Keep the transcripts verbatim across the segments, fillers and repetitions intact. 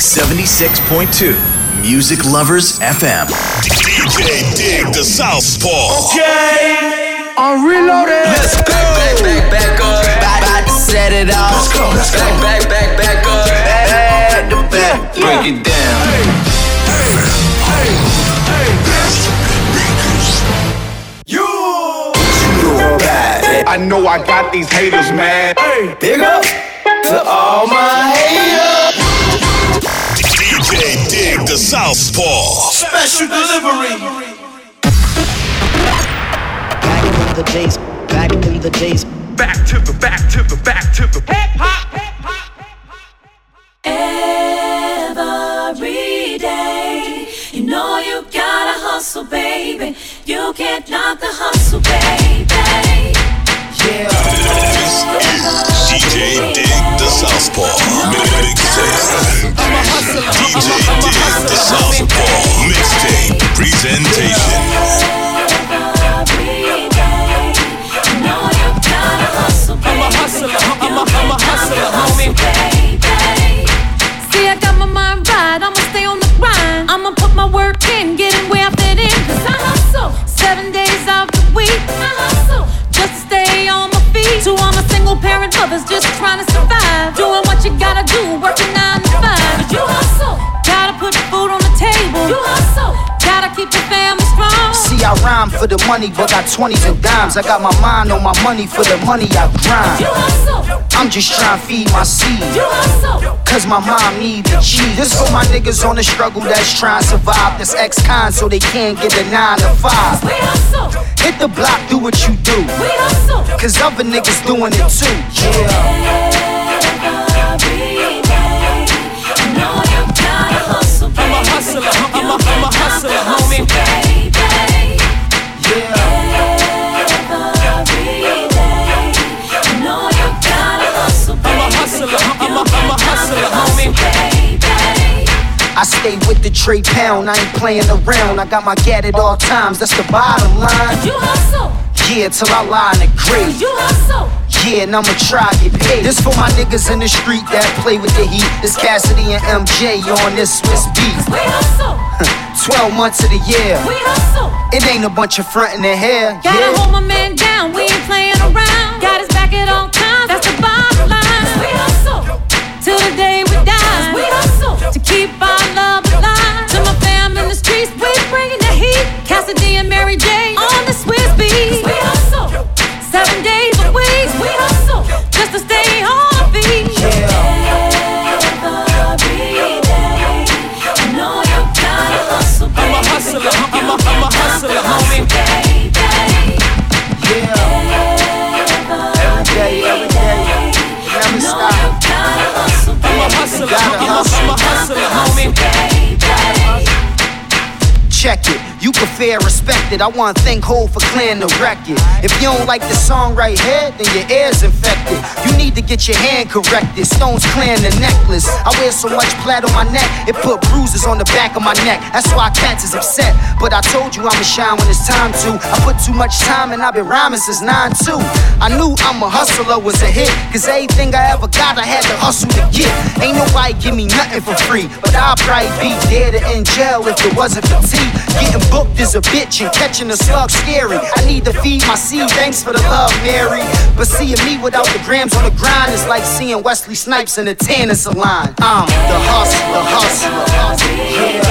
seventy-six point two Music Lovers F M. D J Dig the Southpaw. Okay, I'm reloaded. Let's go. Back, back, back, back up. About to set it off. Let's go, let's go. Back, back, back, back up. Back to back. Break it down. Hey, hey, hey. I know I got these haters mad. Hey. Big up to all my haters. D J Dig the Southpaw. Special delivery. Back in the days, back in the days, back to the back to the back to the hip hop, hip hop, hip hop. Every day, you know you gotta hustle, baby. You can't knock the hustle, baby. Yeah. D J Dig the Southpaw. Mixtape. D J Dig the Southpaw. Mixtape presentation. You know you gotta hustle, baby. I'm a hustler. I'm a, I'm a hustler, homie. See, I got my mind right. I'ma stay on the grind. I'ma put my work in, getting where I fit in. 'Cause I hustle seven days out the week. I hustle just to stay on my feet. To all my single parent mothers just trying to survive, doing what you gotta do, working nine to five. But you hustle, gotta put food on the table. You hustle, gotta keep your family strong. See, I rhyme for the money, but got twenties and dimes. I got my mind on my money, for the money I grind. You hustle, I'm just trying to feed my seed. You hustle, 'cause my mom need the cheese. This for my niggas on the struggle that's trying to survive. That's ex-con, so they can't get the nine to five. We hustle, hit the block, do what you do. We hustle, 'cause other niggas doing it too. Yeah. Every day, you know you gotta hustle, baby. I'm a hustler, I'm a, I'm a hustler, homie. Baby. Yeah. Every day, you know you gotta hustle, baby. I'm a hustler, I'm a, I'm a hustler, homie. Baby. I stay with the Trey Pound, I ain't playing around. I got my gat at all times, that's the bottom line. You hustle. Yeah, till I lie in the grave. You hustle. Yeah, and I'ma try to get paid. This for my niggas in the street that play with the heat. This Cassidy and M J on this Swiss beat. We hustle. Twelve months of the year. We hustle. It ain't a bunch of frontin' in here. Gotta yeah. hold my man down, we ain't playing around. Got his back at all times, that's the bottom line. We hustle. Till the day we die. We hustle. To keep our love alive. To my fam in the streets, we bringin' the heat. Cassidy and Mary J on the Swiss beat. We hustle. Seven days a week, we hustle just to stay on our feet. Yeah. Every day, you know you gotta hustle, baby. I'm a hustler, I'm a, I'm a hustler, homie. Yeah. Every day, every day, never stop. You know you gotta hustle, baby. I'm a hustler, I'm a hustler, homie. Check it, you can fair respect it. I wanna thank Hold for clearing the record. If you don't like the song right here, then your ear's infected. You need to get your hand corrected. Stones clearing the necklace. I wear so much plaid on my neck, it put bruises on the back of my neck. That's why cats is upset. But I told you I'ma shine when it's time to. I put too much time and I've been rhyming since nine two. I knew I'm a hustler was a hit, 'cause everything I ever got I had to hustle to get. Ain't nobody give me nothing for free, but I'd probably be dead or in jail if it wasn't for tea. Getting booked is a bitch and catching a slug scary. I need to feed my seed, thanks for the love, Mary. But seeing me without the grams on the grind is like seeing Wesley Snipes in a tanning salon. I'm the hustler, hustler, hustler. Yeah.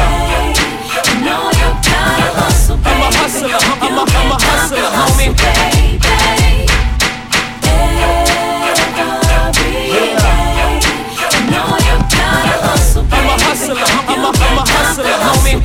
You know you gotta hustle, baby. I'm a hustler, I'm a, I'm a hustler, homie. You know you gotta hustle, baby. I'm a hustler, I'm a, I'm a hustler, homie.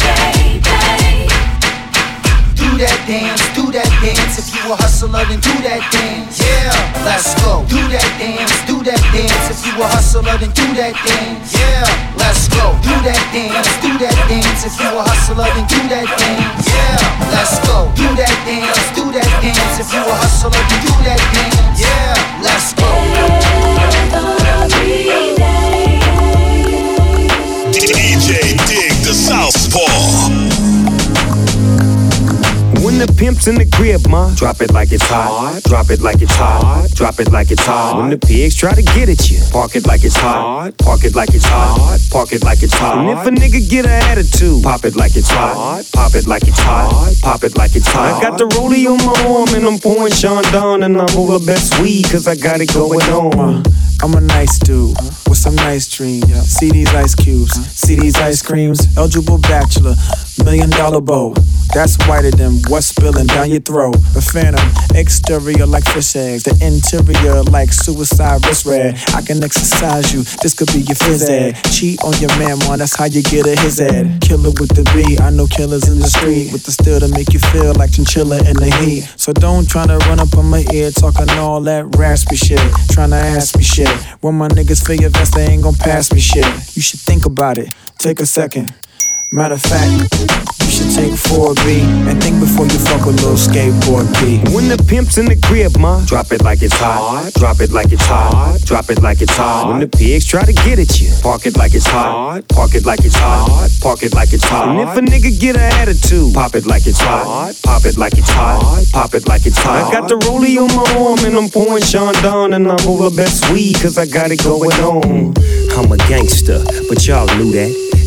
Do that dance, do that dance. If you a hustler, then do that dance. Yeah, let's go. Do that dance, do that dance. If you a hustler, then do that dance. Yeah, let's go. Do that dance, do that dance. If you a hustler, then do that dance. Yeah, let's go. Do that dance, do that dance. If you a hustler, then do that dance. Yeah, let's go. D J Dig the Southpaw. When the pimps in the crib, ma. Drop it like it's hot. Drop it like it's hot. Drop it like it's hot. When the pigs try to get at you, park it like it's hot. Park it like it's hot. Park it like it's hot. And if a nigga get an attitude, pop it like it's hot. Pop it like it's hot. Pop it like it's hot. I got the rodeo on my arm and I'm pouring Chandon and I'm over best weed 'cause I got it going on. I'm a nice dude with some nice dreams. See these ice cubes, see these ice creams. Eligible bachelor, million dollar bow. That's whiter than what's spilling down your throat. The Phantom, exterior like fish eggs. The interior like suicide wrist red. I can exercise you, this could be your phys ed. Cheat on your man, man, that's how you get a his ed. Killer with the B, I know killers in the street. With the steel to make you feel like chinchilla in the heat. So don't try to run up on my ear talking all that raspy shit. Trying to ask me shit. When my niggas feel your vest, they ain't gon' pass me shit. You should think about it, take a second. Matter of fact, you should take four B and think before you fuck a little skateboard B. When the pimp's in the crib, ma, drop it like it's hot. Drop it like it's hot. Drop it like it's hot. When the pigs try to get at you, park it like it's hot. Park it like it's hot. Park it like it's hot. And if a nigga get an attitude, pop it like it's hot. Pop it like it's hot. Pop it like it's hot. I got the rollie on my arm and I'm pouring Chandon and I'm over best weed 'cause I got it going on. I'm a gangster, but y'all knew that.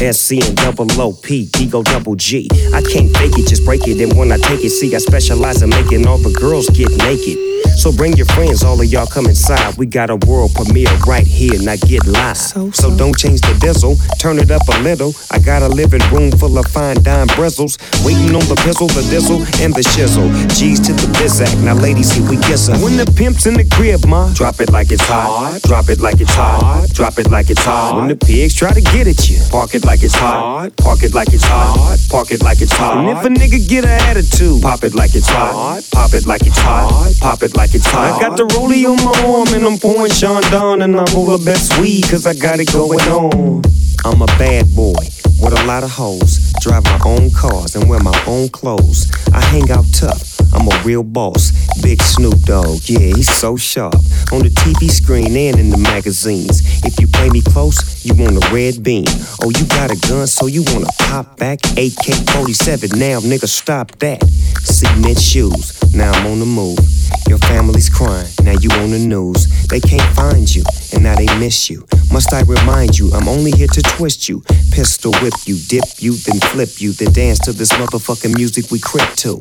S C and double O P, ego double G. I can't fake it, just break it. And when I take it, see, I specialize in making all the girls get naked. So bring your friends, all of y'all come inside. We got a world premiere right here, now get live. So, so. so don't change the diesel, turn it up a little. I got a living room full of fine dime bristles. Waiting on the pistol, the diesel, and the shizzle. G's to the bizac, now ladies, here we kiss her. When the pimp's in the crib, ma, drop it like it's hot. Drop it like it's hot. Drop it like it's hot. When the pigs try to get at you, park it like Like it's hot, park it like it's hot, park it like it's hot. And if a nigga get an attitude, pop it like it's hot, pop it like it's hot, pop it like it's hot. I got the rollie on my arm and I'm pouring Chandon and I'm over best weed 'cause I got it going on. I'm a bad boy with a lot of hoes, drive my own cars and wear my own clothes. I hang out tough. I'm a real boss, big Snoop Dogg, yeah, he's so sharp. On the T V screen and in the magazines. If you play me close, you want a red beam. Oh, you got a gun, so you wanna pop back? A K forty-seven, now nigga, stop that. Cement shoes, now I'm on the move. Your family's crying, now you on the news. They can't find you, and now they miss you. Must I remind you, I'm only here to twist you. Pistol whip you, dip you, then flip you. Then dance to this motherfucking music we crip to.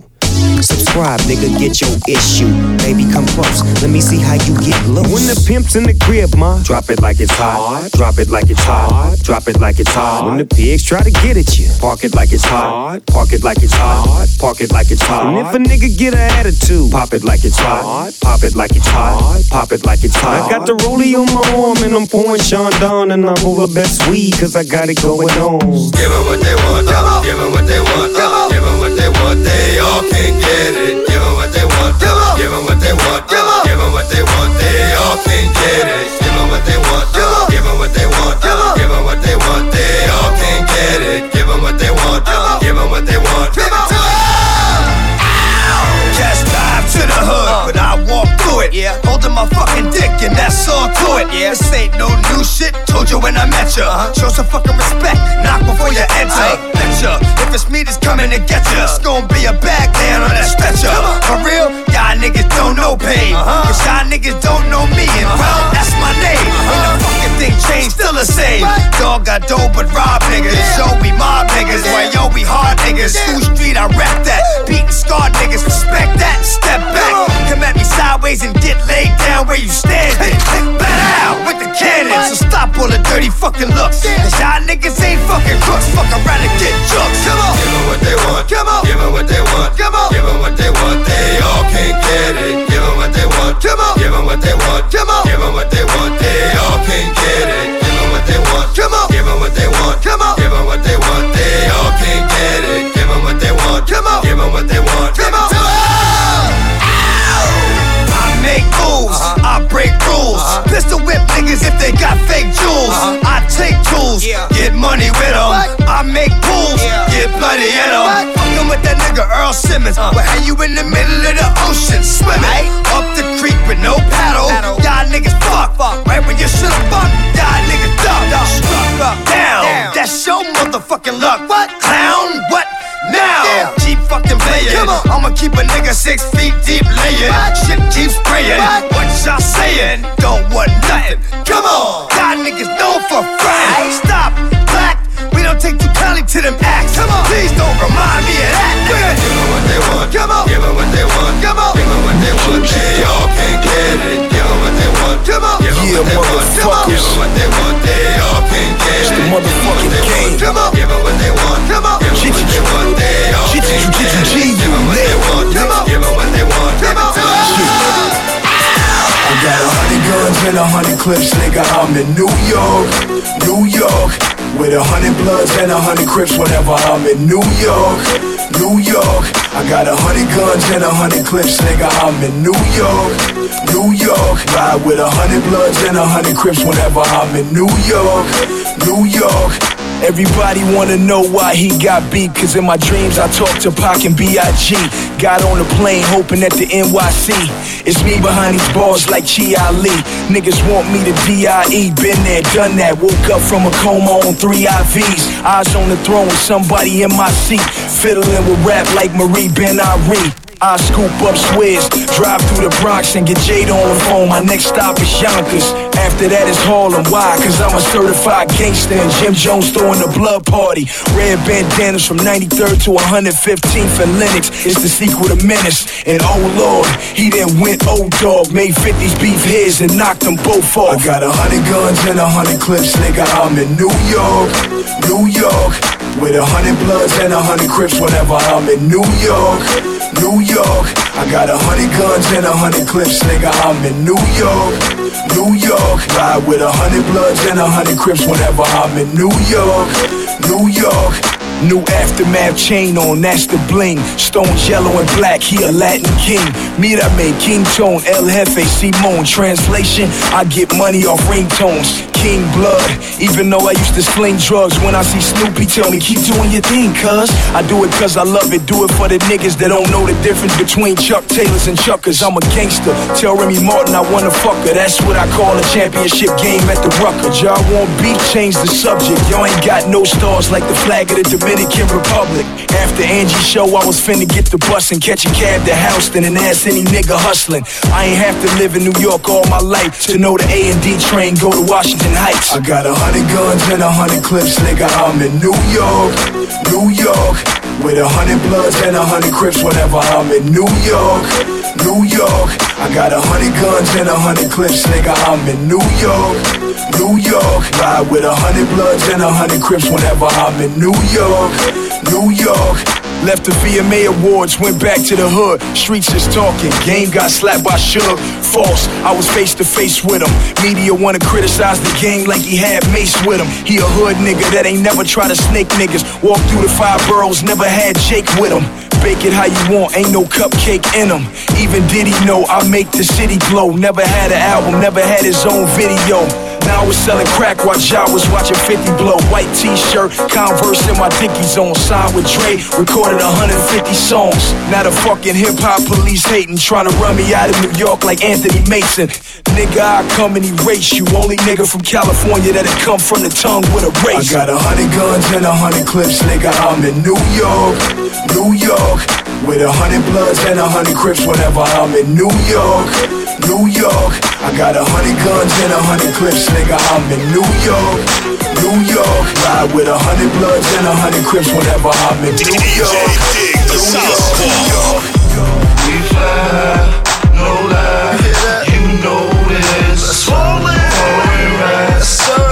Subscribe, nigga, get your issue. Baby, come close, let me see how you get loose. When the pimp's in the crib, ma, drop it like it's hot. Drop it like it's hot. Drop it like it's hot. When the pigs try to get at you, park it like it's hot. Park it like it's hot. Park it like it's hot. And if a nigga get an attitude, pop it like it's hot. Pop it like it's hot. Pop it like it's hot. I got the rollie on my arm and I'm pouring Chandon and I'm over best weed 'cause I got it going on. Give them what they want, uh-oh. Give them what they want, uh-oh. Give them what they want, they all can't get. Give them what they want, give them what they want, give them what they want, they all can't get it. Give them what they want, give them what they want, give them what they want, they all can't get it. Give them what they want, give them what they want, give them to them. Just dive to the hood, but I walk through it, yeah. Holding my fucking dick and that's all to it, yeah. This ain't no new shit, told you when I met ya. Show some fucking respect, knock before you enter. Betcha, if it's me that's coming to get ya, it's gon' be a bag down on that stretcher. For real, y'all niggas don't know pain, 'cause y'all niggas don't know me, and well, that's my name. Ain't the fucking thing changed, still the same. Dog got dope but rob niggas, yo we mob niggas, why yo we hard niggas. School street, I rap that, beatin' scarred niggas, respect that, step back. Come at me sideways and get laid down where you standin'. Flat out with the cannon, so stop all the dirty fucking looks, 'cause y'all niggas ain't fucking crooks. Fuck around and get jokes. Come on, give them what they want, come on, give them what they want, come on, give them what they want, they all can't get it. Give them what they want, come on, give them what they want, come on, give them what they want, they all can't get it. Give them what they want, come on, give them what they want, come on, give them what they want, they all can't get it. Give them what they want, come on, give them what they want, come on. Make moves, uh-huh. I break rules. Uh-huh. Pistol whip niggas if they got fake jewels. Uh-huh. I take tools, yeah. Get money with them. What? I make pools, yeah. Get bloody in them. Fuck them with that nigga Earl Simmons. Uh. We'll hang you in the middle of the ocean swimming. Right? Up the creek with no paddle. paddle. Y'all niggas fuck. fuck. Right when you should have fucked, y'all niggas duck. duck. Struck up. Down. Down. That's your motherfucking luck. What? Clown? What? Now, yeah. Keep fucking playing. I'ma keep a nigga six feet deep laying. What? Shit keep spraying. What? What y'all saying? Don't want nothing. Come on, y'all niggas known for frying. Stop, black. We don't take too kindly to them acts. Come on, please don't remind me of that. Nigga. Give them what they want. Come on, give them what they want. Come on, give them what they want. They all can't get it. Give them what they want. Come on, give them yeah, what, they want. Give them what they want. They all can't get it. It's the motherfucking game. Come on, give them what they want. Come on. I got a hundred guns and a hundred clips, nigga. I'm in New York, New York. With a hundred bloods and a hundred crips, whatever. I'm in New York, New York. I got a hundred guns and a hundred clips, nigga. I'm in New York, New York. Ride with a hundred bloods and a hundred crips, whatever. I'm in New York, New York. Everybody wanna know why he got beat, cause in my dreams I talked to Pac and B I G Got on a plane hoping at the N Y C. It's me behind these bars like Chi Ali. Niggas want me to D I E, been there, done that. Woke up from a coma on three I Vs. Eyes on the throne with somebody in my seat. Fiddling with rap like Marie Ben-Ari. I scoop up Swiss, drive through the Bronx and get Jade on the phone. My next stop is Yonkers. After that is Harlem. Why? Cause I'm a certified gangster and Jim Jones throwing a blood party. Red bandanas from ninety-third to one hundred fifteenth and Lennox. It's the sequel to Menace. And oh lord, he then went old dog. Made fifties beef heads and knocked them both off. I got a hundred guns and a hundred clips, nigga. I'm in New York, New York. With a hundred bloods and a hundred crips, whatever. I'm in New York, New York. York. I got a hundred guns and a hundred clips, nigga. I'm in New York, New York. Ride with a hundred bloods and a hundred crips whenever I'm in New York, New York. New Aftermath chain on, that's the bling. Stones yellow and black, he a Latin king. Mírame, King Tone, El Jefe, Simone. Translation, I get money off ringtones. King blood, even though I used to sling drugs. When I see Snoop, he tell me, keep doing your thing, cuz. I do it cause I love it, do it for the niggas that don't know the difference between Chuck Taylors and Chuckers. I'm a gangster, tell Remy Martin I wanna fuck her. That's what I call a championship game at the Rucker. Y'all want beef, change the subject. Y'all ain't got no stars like the flag of the Dominican Dominican Republic. After Angie's show, I was finna get the bus and catch a cab to Houston and ask any nigga hustling. I ain't have to live in New York all my life to know the A and D train go to Washington Heights. I got a hundred guns and a hundred clips, nigga. I'm in New York, New York. With a hundred bloods and a hundred crips, whatever. I'm in New York, New York. I got a hundred guns and a hundred clips, nigga. I'm in New York, New York. Ride with a hundred bloods and a hundred crips, whenever I'm in New York. New York. Left the V M A awards, went back to the hood. Streets is talking, game got slapped by Suge. False, I was face to face with him. Media wanna criticize the game like he had Mace with him. He a hood nigga that ain't never try to snake niggas. Walked through the five boroughs, never had Jake with him. Bake it how you want, ain't no cupcake in them. Even Diddy know I make the city glow. Never had an album, never had his own video. Now I was selling crack while Ja was watching fifty blow. White t-shirt, Converse in my Dickies on. Signed with Dre, recorded one hundred fifty songs. Now the fucking hip-hop police hating, trying to run me out of New York like Anthony Mason. Nigga, I come and erase you. Only nigga from California that'll come from the tongue with a race. I got a hundred guns and a hundred clips, nigga. I'm in New York, New York. With a hundred bloods and a hundred crips whenever I'm in New York, New York. I got a hundred guns and a hundred clips, nigga. I'm in New York, New York. Ride with a hundred bloods and a hundred crips whenever I'm in New York, D J Dig the Southpaw. We fly, no lie. You know this. Swole it.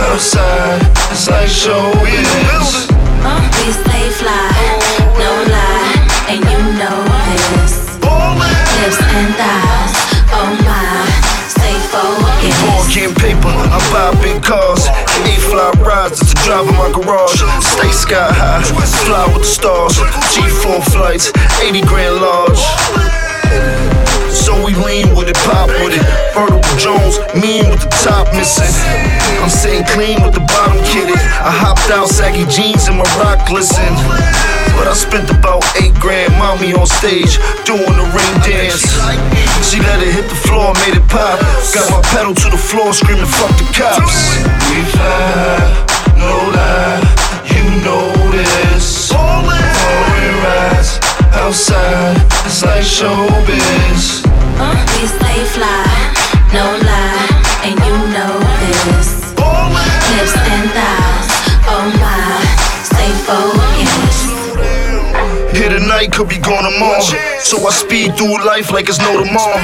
Outside, it's like showbiz. We stay fly, no lie. And you know this. Hips and thighs, oh my, stay focused. Walking paper, I buy big cars. Need fly rides to drive in my garage. Stay sky high, fly with the stars. G four flights, eighty grand large. So we lean with it, pop with it. Vertical Jones, mean with the top missing. I'm sitting clean with the bottom kitted. I hopped out, saggy jeans and my rock glisten. But I spent about eight grand, mommy on stage, doing the ring dance. She let it hit the floor, made it pop. Got my pedal to the floor, screaming fuck the cops. We fly, no lie, you know this. All we rise outside, it's like showbiz. We stay fly. No lie, and you know this. Lips and thighs, oh my, stay focused. Here tonight, could be gone tomorrow, so I speed through life like it's no tomorrow.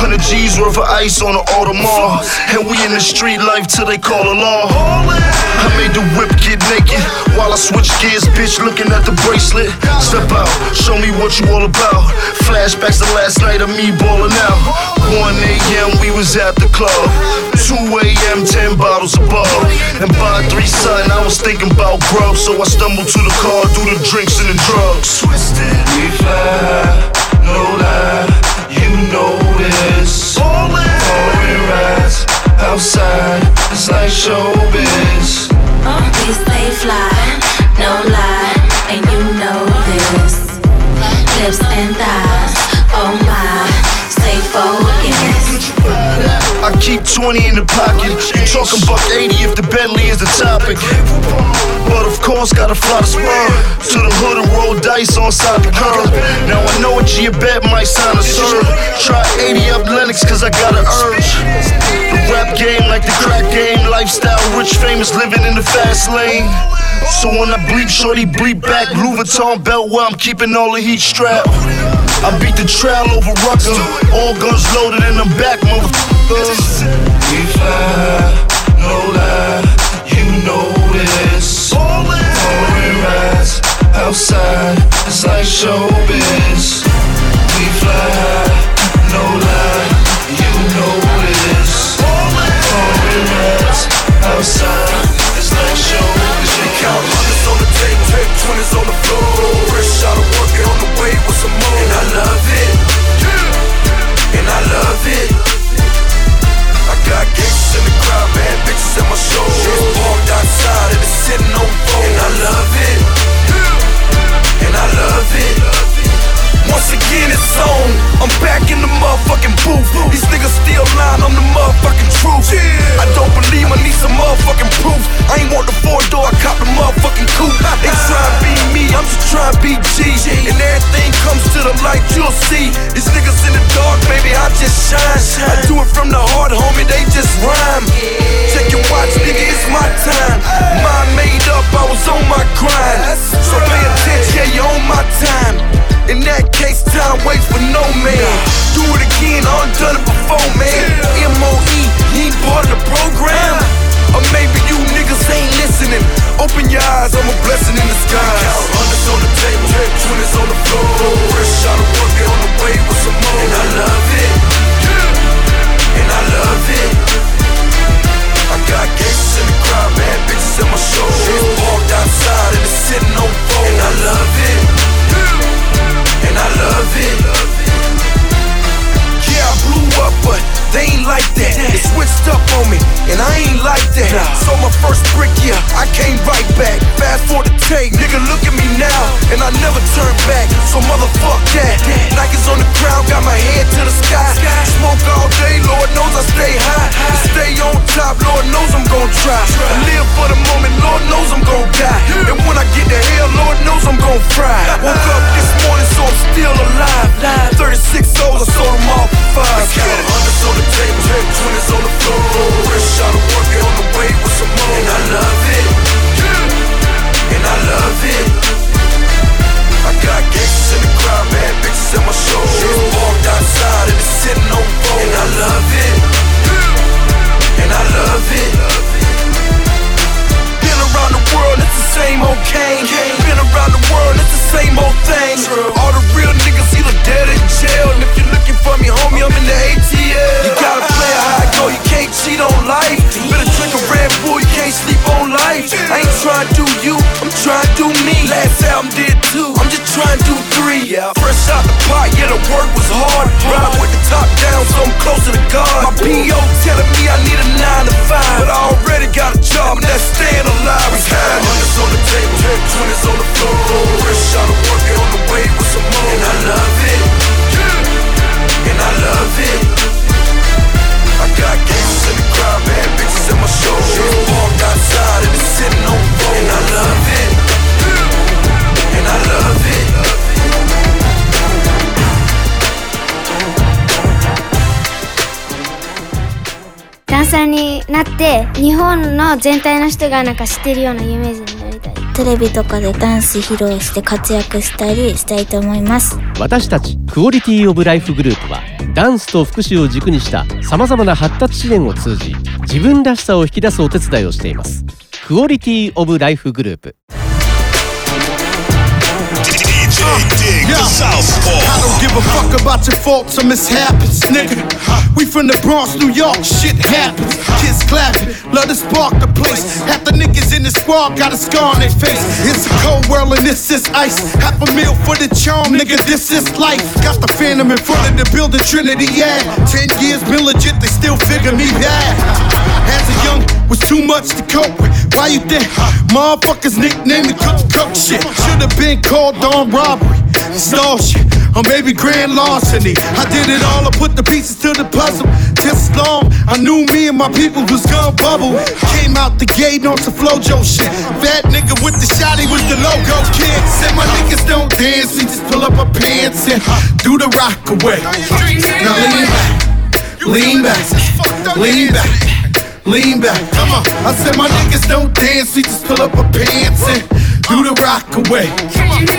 Hundred G's worth of ice on the Audemars, and we in the street life till they call the law. I made the whip get naked while I switch gears, bitch, looking at the bracelet. Step out, show me what you all about. Flashbacks to last night of me ballin' out. one a.m. we was at the club, two a.m. ten bottles above, and by three son I was thinking about grub, so I stumbled to the car through the drinks and the drugs. Twisted, we fly, no lie, you know this. All we rise outside, it's like showbiz. We stay fly, no lie, and you know this. Lips and thighs, oh my. I keep twenty in the pocket. You talking buck eighty if the Bentley is the topic. But of course gotta fly the sperm to the hood and roll dice on side the curb. Now I know a G a bet might sign a serve. Try eighty up Lennox cause I got an urge. The rap game like the crack game. Lifestyle rich famous living in the fast lane. So when I bleep shorty bleep back. Louis Vuitton belt where I'm keeping all the heat strapped. I beat the trial over Rucker, all guns loaded and I'm back, motherfuckers. We fly, no lie, you know this. All we rise outside, it's like showbiz. We fly, no lie, you know this. All we rise outside, it's like showbiz. Shake out, hundreds on the tape, tape, twenties on the floor. Fresh out of work and on the way with some more. And I love it, yeah. And I love it. I got gigs in the crowd, bad bitches at my show. She's parked outside and it's sitting on board. And I love it, yeah. And I love it. Once again it's on, I'm back in the motherfucking booth. These niggas still lying, I'm the motherfucking truth. I don't believe I need some motherfucking proof. I ain't want the four door, I cop the motherfucking coupe. They try to be me, I'm just trying to be G. And everything comes to the light, you'll see. These niggas in the dark, baby, I just shine. I do it from the heart, homie, they just rhyme. Check your watch, nigga, it's my time. Mine made up, I was on my grind. So pay attention, yeah, you're on my time. In that case, time waits for no man. Do it again, I done done it before, man. M O E, he part of the program. Or maybe you niggas ain't listening. Open your eyes, I'm a blessing in disguise. Count hundreds on the table, twenties on the floor. Fresh out of work, on the way with some more. And I love it, yeah. And I love it. I got guests in the crowd, bad bitches at my show. She's parked outside and it's sitting on four. And I love it, yeah. And I love it. Yeah, I blew up, but they ain't like that. They switched up on me, and I ain't like that. So my first brick, yeah, I came right back. Fast forward the tape, nigga, look at me now. And I never turn back, so motherfuck that. Nikes on the ground, got my head to the sky. Smoke all day, Lord knows I stay high. I stay on top, Lord knows I'm gon' try. I live for the moment, Lord knows I'm gon' die. And when I get to hell, Lord knows I'm gon' fry. Woke up this morning, so I'm still alive. thirty-six souls, I sold them all for five. Hundreds on the table, twenties on the floor. Fresh out of work, on the way with some more. And I love it, yeah. And I love it. I got gigs in the crowd, bad bitches at my show. She's walked outside and it's sitting on four. And I love it, yeah. And I love it. Been around the world, it's the same old cane. Been around the world, it's the same old thing. All the real niggas either dead or in jail. And if you're looking for me, homie, I'm in the A T L. You gotta play it high, go, you can't cheat on life. Better drink a Red Bull, you can't sleep on life. I ain't trying to do you, I'm trying to do me. Last album did two, I'm just trying to do three. Fresh out the pot, yeah, the work was hard. Ride with the top down, so I'm closer to God. My P O telling me I need a nine to five, but I already got and I'm live, it's high. Hundreds on the table, twenties on the floor. Fresh out of work, on the way with some more. And I love it, and I love it. I got gangsters in the crowd, bad bitches at my show. She's walked outside and it's sitting on the floor. And I love it, and I love it.ダンサーになって日本の全体の人がなんか知ってるようなイメージになりたい。テレビとかでダンス披露して活躍したりしたいと思います。私たちクオリティオブライフグループはダンスと福祉を軸にしたさまざまな発達支援を通じ自分らしさを引き出すお手伝いをしています。クオリティオブライフグループ ディージェー Dig the Southpaw. I don't give a fuck about your faults or mishaps, nigga. We from the Bronx, New York, shit happens. Kids clapping, love to spark the place. Half the niggas in the squad got a scar on their face. It's a cold world and this is ice. Half a meal for the charm, nigga, this is life. Got the Phantom in front of the building, Trinity, yeah. Ten years been legit, they still figure me bad. As a young, was too much to cope with. Why you think motherfuckers nicknamed me Cook Cook shit? Should've been called on robbery, stall shit, or maybe grand larceny. I did it all, I put the pieces to the puzzle. Just as long, I knew me and my people was gun bubble. Came out the gate on some flojo shit. Fat nigga with the shotty was the logo kid. Said my niggas don't dance, we just pull up our pants and do the rock away. Now lean back, lean back, lean back, lean back. Come on, I said my niggas don't dance, we just pull up our pants and do the rock away.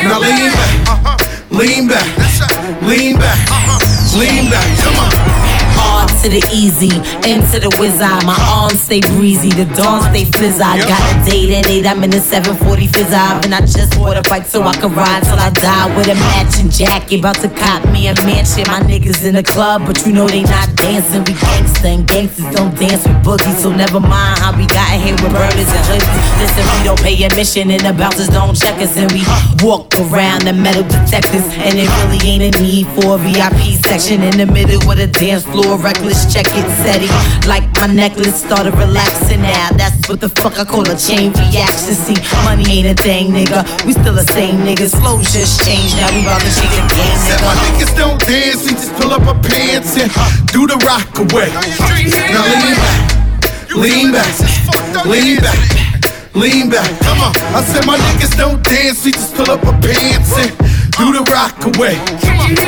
Now lean back, uh-huh. lean back, right. lean back, uh-huh. lean back, come on. Hard to the easy, into the wizard. My arms stay breezy, the dawn stay flizzy. I got a date at eight, I'm in the seven forty fizzard. And I just bought a bike so I can ride till I die. With a matching jacket, about to cop me a mansion. My niggas in the club, but you know they not dancing. We gangsta and gangsters don't dance with boogies. So never mind how we got here with burners and hoodies. Listen, we don't pay admission and the bouncers don't check us. And we walk around the metal detectors. And it really ain't a need for a V I P section. In the middle with a dance floor, reckless, check it, steady. Like my necklace started relaxing now. That's what the fuck I call a chain reaction. See, money ain't a thing, nigga. We still the same niggas. Flows just changed. Now we about to change the game, nigga. Said my niggas don't dance, we just pull up our pants and do the rock away. Now lean back, lean back, lean back, lean back. Come on. I said my niggas don't dance, we just pull up our pants and do the rock away.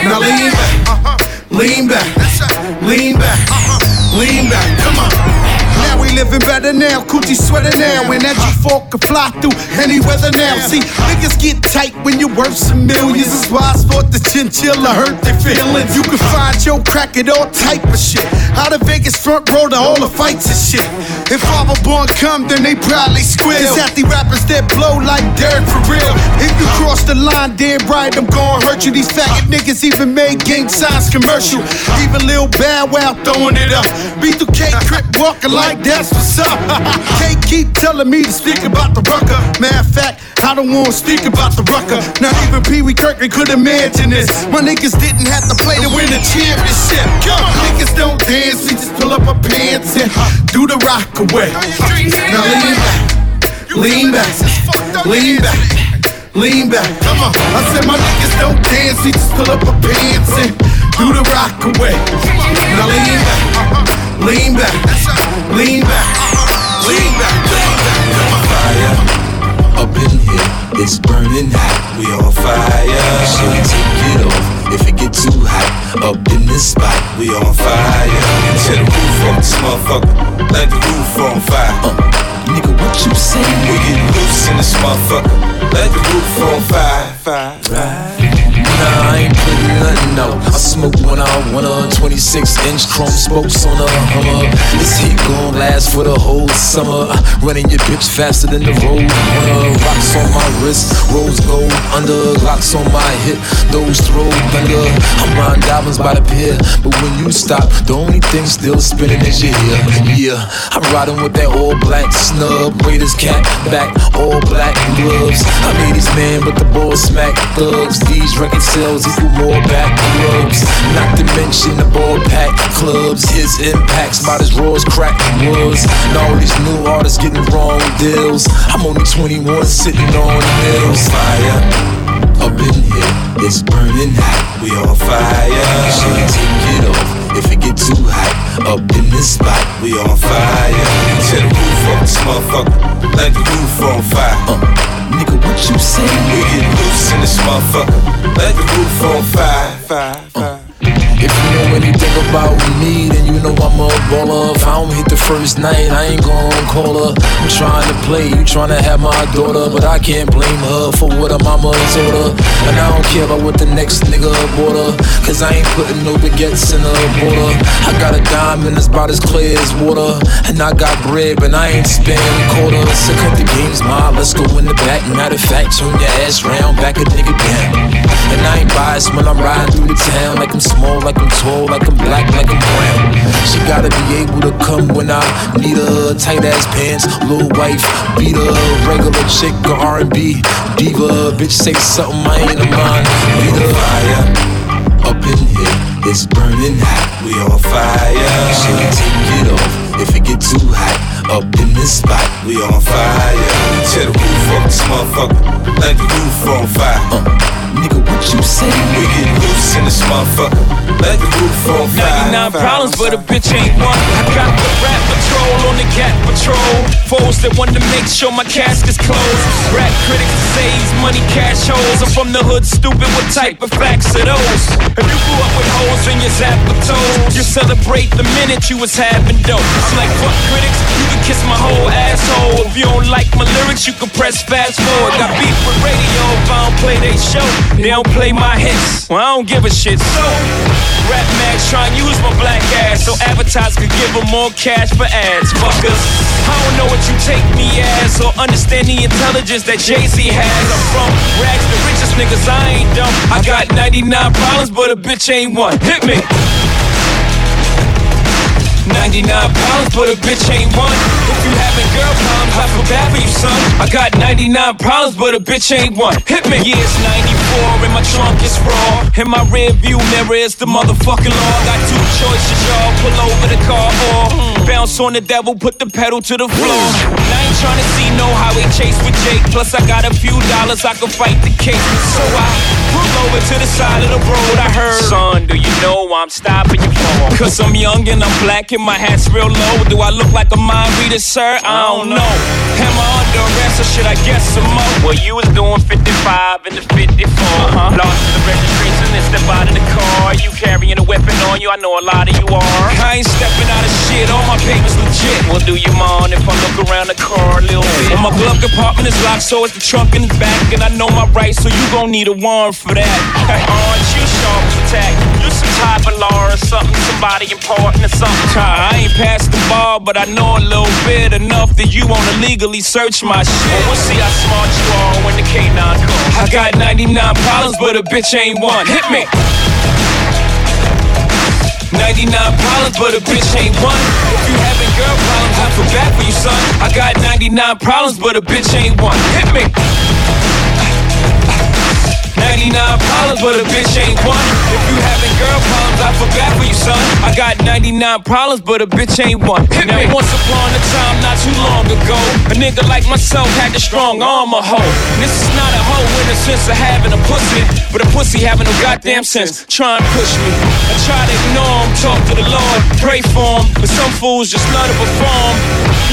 Now lean back. Uh-huh. Lean back, right. lean back, uh-huh. lean back, come on. Now we living better now, coochie sweater now. And that G four can fly through any weather now. See, niggas get tight when you're worth some millions. It's why I sport the chinchilla, hurt their feelings. You can find your crack at all type of shit. Out of Vegas front row to all the fights and shit. If I were born come, then they probably squeal. It's at the rappers that blow like dirt for real. If you cross the line, dead right, I'm gon' hurt you. These faggot niggas even made gang signs commercial. Even Lil Bow Wow throwing it up. B two K Crip walking like that's what's up. Can't keep telling me to speak about the Rucker. Matter of fact, I don't wanna speak about the Rucker. Not even Pee Wee Kirkland could imagine this. My niggas didn't have to play to win the championship. Come on. Niggas don't dance, we just pull up our pants and do the rock away. Now lean back, lean back, lean back, lean back. Come on. I said my niggas don't dance, we just pull up our pants and do the rock away. Now lean back, lean back, lean back, lean back, lean back. Fire up in here, it's burning hot. We on fire. Should we take it off if it get too hot? Up in this spot, we on fire. To the roof on this motherfucker, like the roof on fire. Uh, nigga, what you say? We getting loose in this motherfucker, like the roof on fire. Fire. Right. Nah, I ain't putting nothing out. I smoke when I wanna. Twenty-six inch chrome spokes on a Hummer. This heat gon' last for the whole summer. Running your bitch faster than the road runner. Rocks on my wrist, rose gold under. Glocks on my hip, those throw thunder. I'm riding diamonds by the pier, but when you stop, the only thing still spinning is your ear. Yeah, I'm riding with that all black snub, Raiders cap back, all black gloves. I made these men, but the boys smack thugs. These records sales equal more back rubs. Not to mention the ball pack clubs. His impacts about as raw as crack was. And all these new artists getting wrong deals. I'm only twenty-one sitting on nails. Fire up in here, it's burning hot. We on fire. Should we take it off? If it get too hot, up in this spot, we on fire. Tear the roof off this motherfucker, like the roof on fire. Uh, nigga, what you say? We get loose in this motherfucker, like the roof on fire. Fire, fire. If you know anything about me, then you know I'm a baller. If I don't hit the first night, I ain't gon' call her. I'm trying to play, you trying to have my daughter, but I can't blame her for what her mama's order. And I don't care about what the next nigga bought her, cause I ain't putting no baguettes in her border. I got a diamond that's about as clear as water, and I got bread, but I ain't spending quarters. So cut the games, ma, let's go in the back. Matter of fact, turn your ass round, back a nigga down. And I ain't biased when I'm riding through the town, like I'm small, like I'm tall, like I'm black, like I'm brown. She gotta be able to come when I need her. Tight ass pants, little wife, beat her. Regular chick or R and B diva. Bitch say something, I ain't a mind. We on fire, up in here, it's burning hot. We on fire. She can take it off if it get too hot. Up in this spot, we on fire. Tear the roof off this motherfucker, like the roof on fire. Uh. Nigga, what you say? We get loose in this motherfucker, let the roof on fire. ninety-nine problems, but a bitch ain't one. I got the rap patrol on the cat patrol. Foes that want to make sure my cask is closed. Rap critics say he's money cash holes. I'm from the hood, stupid, what type of facts are those? If you grew up with holes in your zapatoes, you celebrate the minute you was having dope. I'm like, fuck critics, you can kiss my whole asshole. If you don't like my lyrics, you can press fast forward. Got beef with radio if I don't play they show. They don't play my hits, well I don't give a shit. So, Rap Max trying to use my black ass so advertisers could give them more cash for ads. Fuckers, I don't know what you take me as or understand the intelligence that Jay-Z has. I'm from rags, the richest niggas, I ain't dumb. I got ninety-nine problems, but a bitch ain't one. Hit me. ninety-nine problems, but a bitch ain't one. If you having girl problems, I feel bad for you, son. I got ninety-nine problems, but a bitch ain't one. Hit me. Yeah, it's ninety-four and my trunk is raw. In my rear view mirror is the motherfucking law. Got two choices, y'all. Pull over the car or bounce on the devil, put the pedal to the floor. And I ain't trying to see no highway chase with Jake. Plus I got a few dollars, I can fight the case. So I pull over to the side of the road. I heard, son, do you know why I'm stopping you for? Cause I'm young and I'm black. My hat's real low. Do I look like a mind reader, sir? I don't know. Am I under arrest or should I guess some more? Well, you was doing fifty-five in the fifty-four. Uh-huh. Lost in the registration and step out of the car. You carrying a weapon on you? I know a lot of you are. I ain't stepping out of shit. All my papers legit. Well, do you mind if I look around the car a little bit? Well, my glove compartment is locked, so it's the trunk in the back, and I know my rights, so you gon' need a warrant for that. Aren't you sharp as attack? You some type of law or something? Somebody important or something? I ain't past the ball, but I know a little bit enough that you wanna legally search my shit. Well, we'll see how smart you are when the K nine comes. I got ninety-nine problems, but a bitch ain't one. Hit me. ninety-nine problems, but a bitch ain't one. If you having girl problems, I feel bad for you, son. I got ninety-nine problems, but a bitch ain't one. Hit me. ninety-nine problems, but a bitch ain't one. If you having girl problems, I forgot for you, son. I got ninety-nine problems, but a bitch ain't one. Now, once upon a time, not too long ago, a nigga like myself had the strong arm of hoe. This is not a hoe in the sense of having a pussy, but a pussy having no goddamn sense. Try and push me. I try to ignore him, talk to the Lord, pray for him, but some fools just love to perform.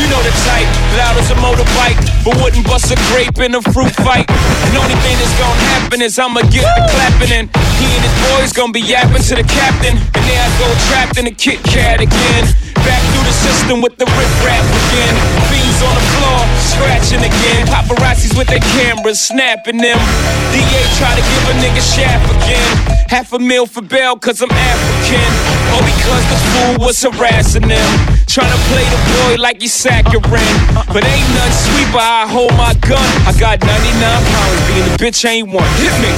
You know the type, loud as a motorbike, but wouldn't bust a grape in a fruit fight. And only thing that's gonna happen is I'ma get the clapping in. He and his boys gonna be yapping to the captain. And there I go trapped in a Kit Kat again. Back through the system with the riff-raff again. Fiends on the floor, scratching again. Paparazzi's with their cameras, snapping them. D A try to give a nigga shaft again. Half a meal for bail cause I'm African. All because the fool was harassing them. Trying to play the boy like he's saccharine. But ain't nothing sweet but I hold my gun. I got ninety-nine problems, being a bitch ain't one. Hit me.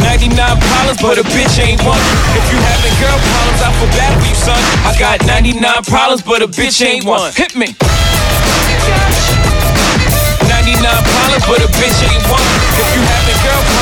ninety-nine problems, but a bitch ain't one. If you having girl problems, I feel bad for you, son. I got ninety-nine problems, but a bitch ain't one. Hit me. ninety-nine problems, but a bitch ain't one. If you having girl problems,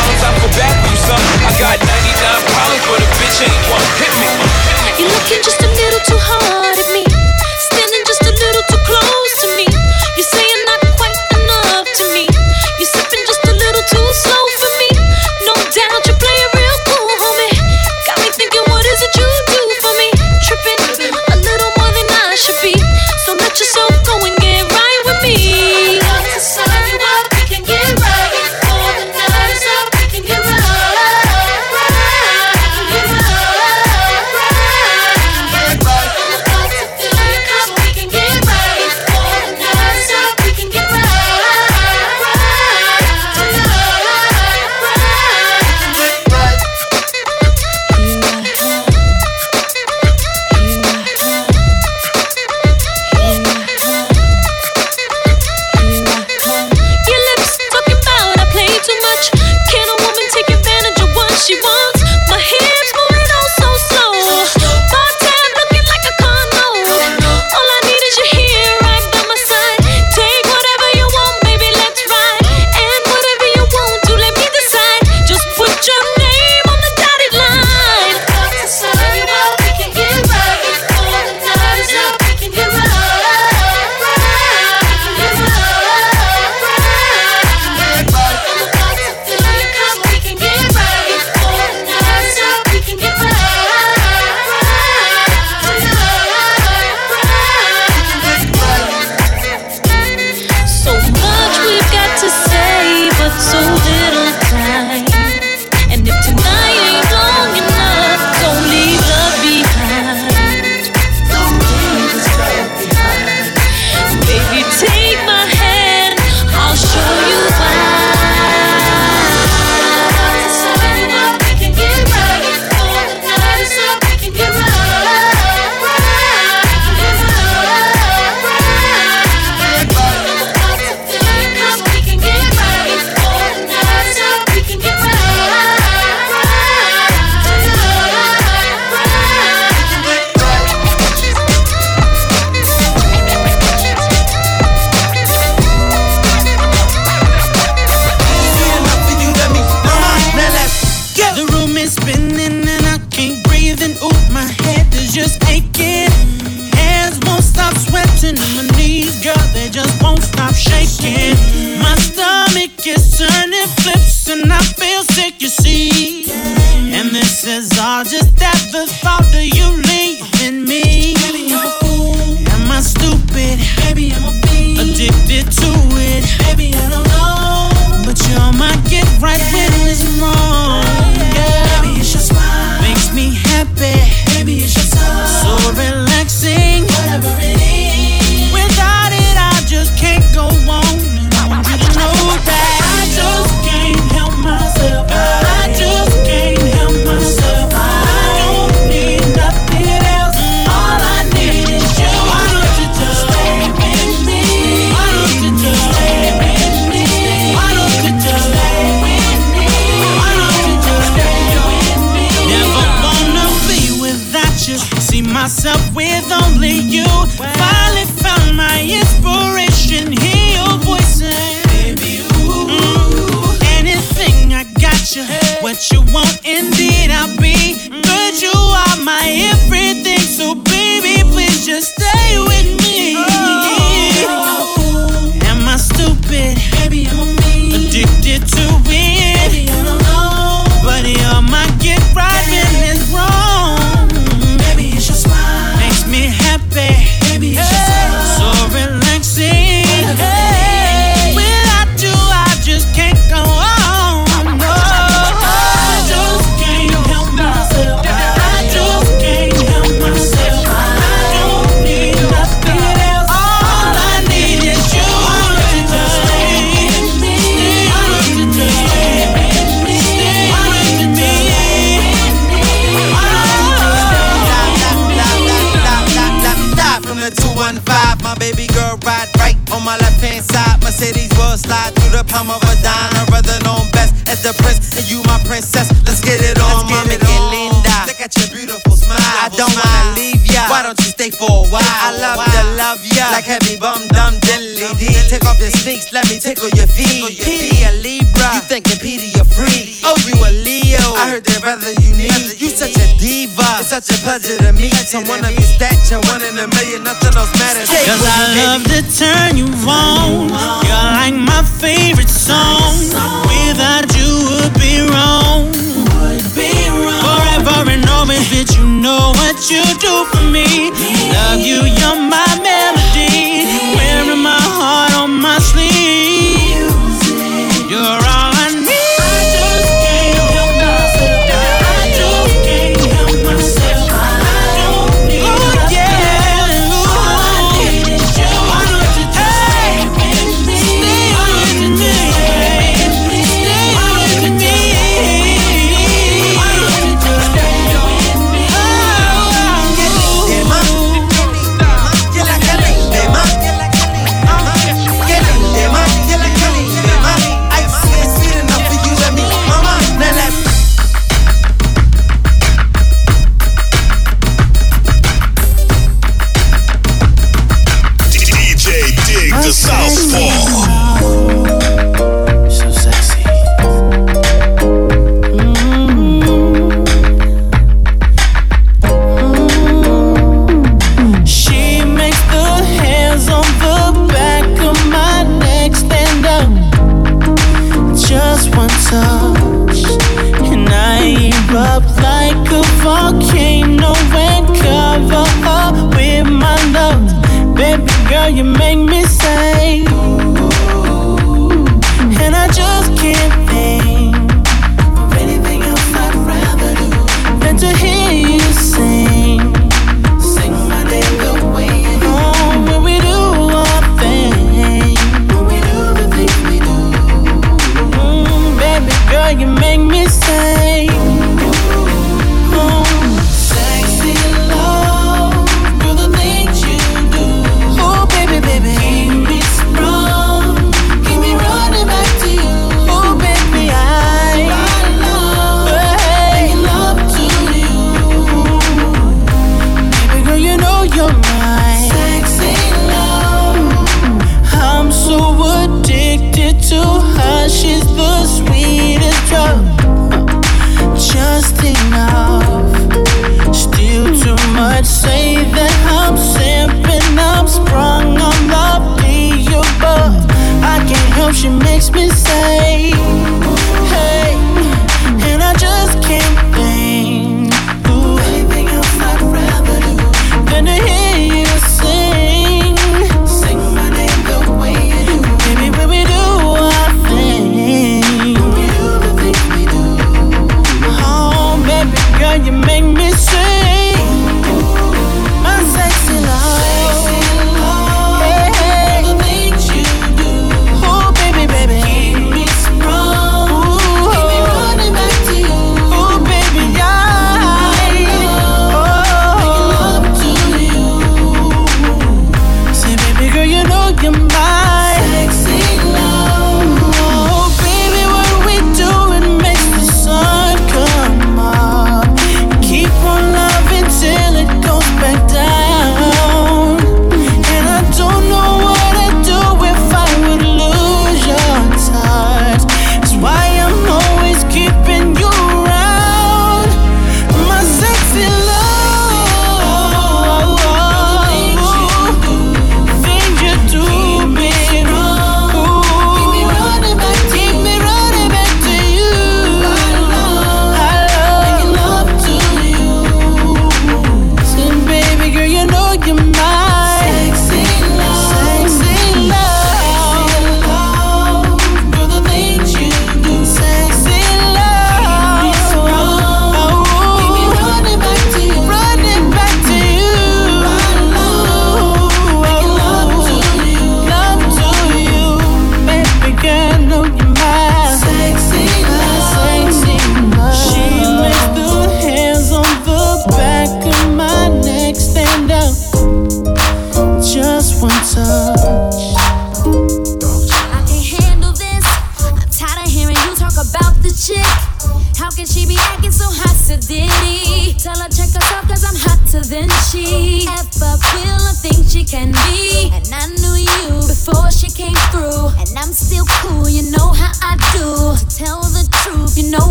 to say, but so little time. And if tonight ain't long enough, don't leave love behind. Don't leave love behind. Baby, take my hand, I'll show you why. We can get right. Before the night is up, we can get right. Shaking, my stomach is turning flips and I feel sick, you see. And this is all just that the thought of you leaving me. Baby, I'm a fool. Am I stupid? Baby, I'm a bee. Addicted to it. Baby, I don't know. But you're my get right yeah. when it's wrong. Yeah. Baby, it's your smile. Makes me happy. Baby, it's your soul. So relaxing. Whatever it is. Without just can't go on. I want you to know that I just can't help myself. I just can't help myself. I don't need nothing else. All I need is you. Why don't you just stay with me? Why don't you just stay with me? Why don't you just stay with me? Why don't you just stay with me? Never wanna be without you. See myself with only you. Finally found my inspiration. What you want, indeed I'll be. Good, you are my everything. So baby, please just stay with me. Oh. Am I stupid? Baby, I'm a bee. Addicted to it. Baby, I don't know. But you're my get right when it's wrong. Baby, it's your smile. Makes me happy. Baby, it's your soul. So relaxing. Hey. Without you, I just can't go on. My baby girl ride right on my left hand side. Mercedes will slide through the palm of a dime. I'm rather known best as the prince, and you my princess. Let's get it on, mommy, get linda. Look at your beautiful smile. I don't wanna leave ya. Why don't you stay for a while? I love to love ya like heavy bum dum dilly dee. Take off your sneaks, let me tickle your feet. P a Libra, you thinking P D you're free? Oh, you a Leo? I heard that rather you need. You such a diva. It's such a pleasure to meet someone of your stature, one in a million. Nothing else matters. Cause I love to turn you on. You're like my favorite song. Without you would be wrong. Forever and always, bitch, you know what you do for me. Love you, you're my melody. Wearing my heart on my sleeve. You're all say that I'm simping, I'm sprung, I'm up the above. I can't help, she makes me say, hey, and I just can't think. Ooh, anything else I'd rather do than to hear you sing. Sing my name the way you do. Baby, when we do our thing, when we do the things we do. Oh, baby girl, you make me sing.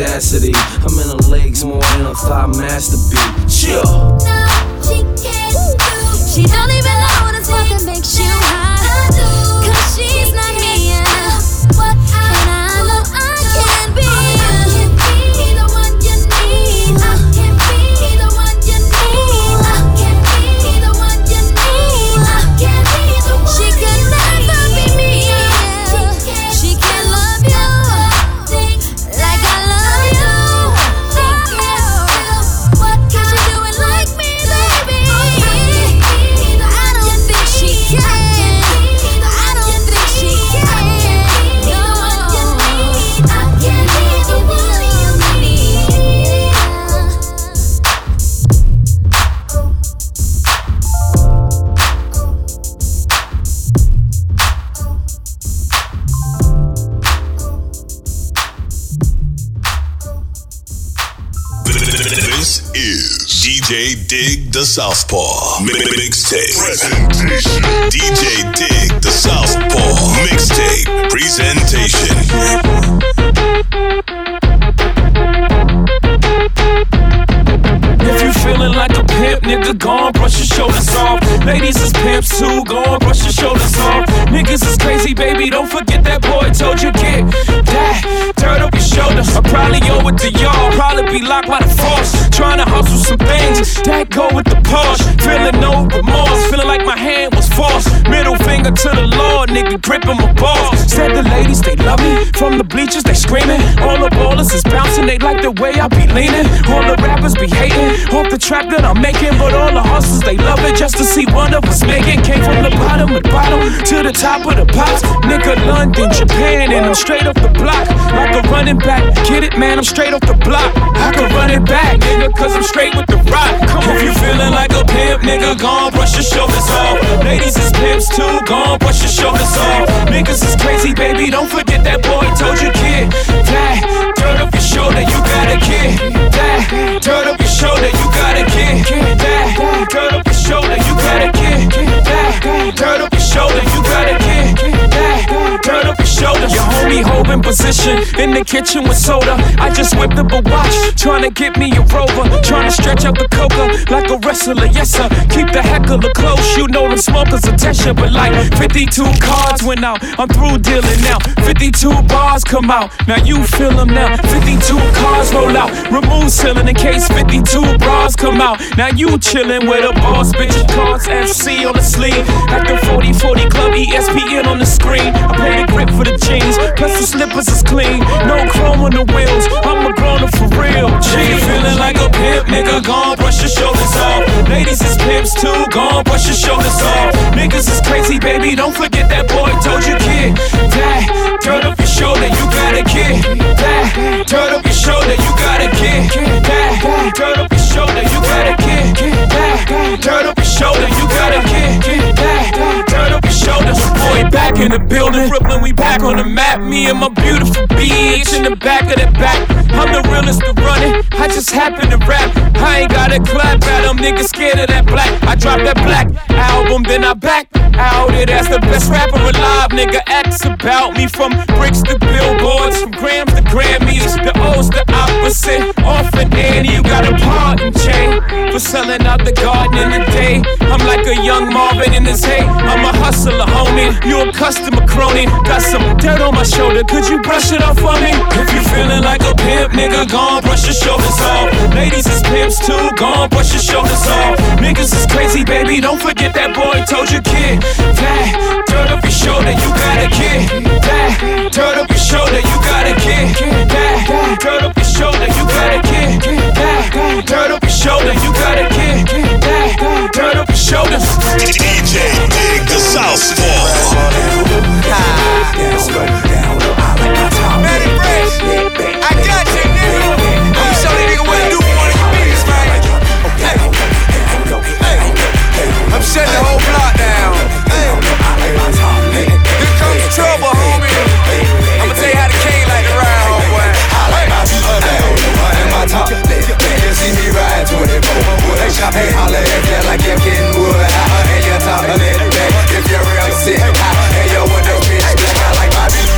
Cassidy. I'm in her legs more than a thigh master beat. Chill. No, she can't do. She don't even know what it's fucking makes you hot. This is D J Dig the Southpaw Mixtape Presentation. D J Dig the Southpaw Mixtape Presentation. If you feeling like a pimp, nigga, gone, brush your shoulders off. Ladies is pimps too, gone, brush your shoulders off. Niggas is crazy, baby, don't forget that boy told you get that. Turn up your shoulder, I probably owe it to y'all. Probably be locked by the force, trying to hustle some things that go with the Porsche. Feeling no remorse, feeling like my hand was forced. Middle finger to the Lord, nigga, gripping my balls. Said the ladies, they love me, from the bleachers they screaming. All the ballers is bouncing, they like the way I be leaning. All the rappers be hating, off the track that I'm making. But all the hustlers, they love it just to see one of us make it. Came from the bottom of the bottom to the top of the pops. Nigga, London, Japan, and I'm straight off the block. I can run it back, get it, man, I'm straight off the block. I can run it back, nigga, cause I'm straight with the rock. Come on, if you feeling like a pimp, nigga, gone, brush your shoulders off. Ladies is pimps too, gone, brush your shoulders off. Niggas is crazy, baby, don't forget that boy told you, kid. That, turn up your shoulder, you gotta get that, turn up your shoulder, you gotta get. That, turn up your shoulder, you gotta get, get that. Turn up your shoulder, you gotta get, get that. Turn up your shoulder. Your homie holding position in the kitchen with soda. I just whipped up a watch, trying to get me a rover. Trying to stretch out the coca like a wrestler, yes sir. Keep the heckler close, you know them smokers attention. But like fifty-two cards went out, I'm through dealing now. fifty-two bars come out, now you feel them now. fifty-two cards roll out, remove ceiling in case fifty-two bras come out. Now you chillin' with a boss, bitch, cards F C on the sleeve. Actin' forty forty Club, E S P N on the screen. I play the grip for the jeans, plus the slippers is clean. No chrome on the wheels, I'm a grown up for real. She feelin' like a pimp, nigga, gone, brush your shoulders off. Ladies is pimps too, gone, brush your shoulders off. Niggas is crazy, baby, don't forget that boy told you, kid. That, turn up your shoulder, you gotta get. That, turn up your shoulder, you gotta get. That, turn up your shoulder, you gotta get. Get back, turn up your shoulder, you gotta get, get back, turn up your shoulder. Boy, back in the building, Brooklyn, we back on the map. Me and my beautiful bitch in the back of the back. I'm the realest to run it, I just happen to rap. I ain't gotta clap at them, niggas scared of that black. I dropped that black album, then I back out it as the best rapper alive, nigga. Acts about me from bricks to billboards, from grams to Grammys, the O's the opposite. Off and Annie, you got a pardon chain for selling out the garden in the day. I'm like a young Marvin in his hay. I'm a hustler, homie, you a customer crony. Got some dirt on my shoulder, could you brush it off for me? If you feeling like a pimp, nigga, gone, brush your shoulders off. Ladies is pimps too, gone, brush your shoulders off. Niggas is crazy, baby, don't forget that boy told you, kid. That, turn up your shoulder, you gotta get that. Turn up your shoulder, you gotta get that. Turn up your shoulder, you gotta get that. Turn up your shoulder, you gotta get that. Turn up your shoulder. D J Dig the Southpaw. I got you, nigga. I'm showing you nigga what to do. One of your biggest fans. Hey, hey, I'm shutting the whole block down. Here comes trouble, homie. I'ma tell you how the cane like to ride, homeboy. I like my top, I my top. You see me ride to it, boy. They shot me holler at you like you're getting wood. I hear your top a little bit. If you're real sick, I hear your window bitch black. I like my beat,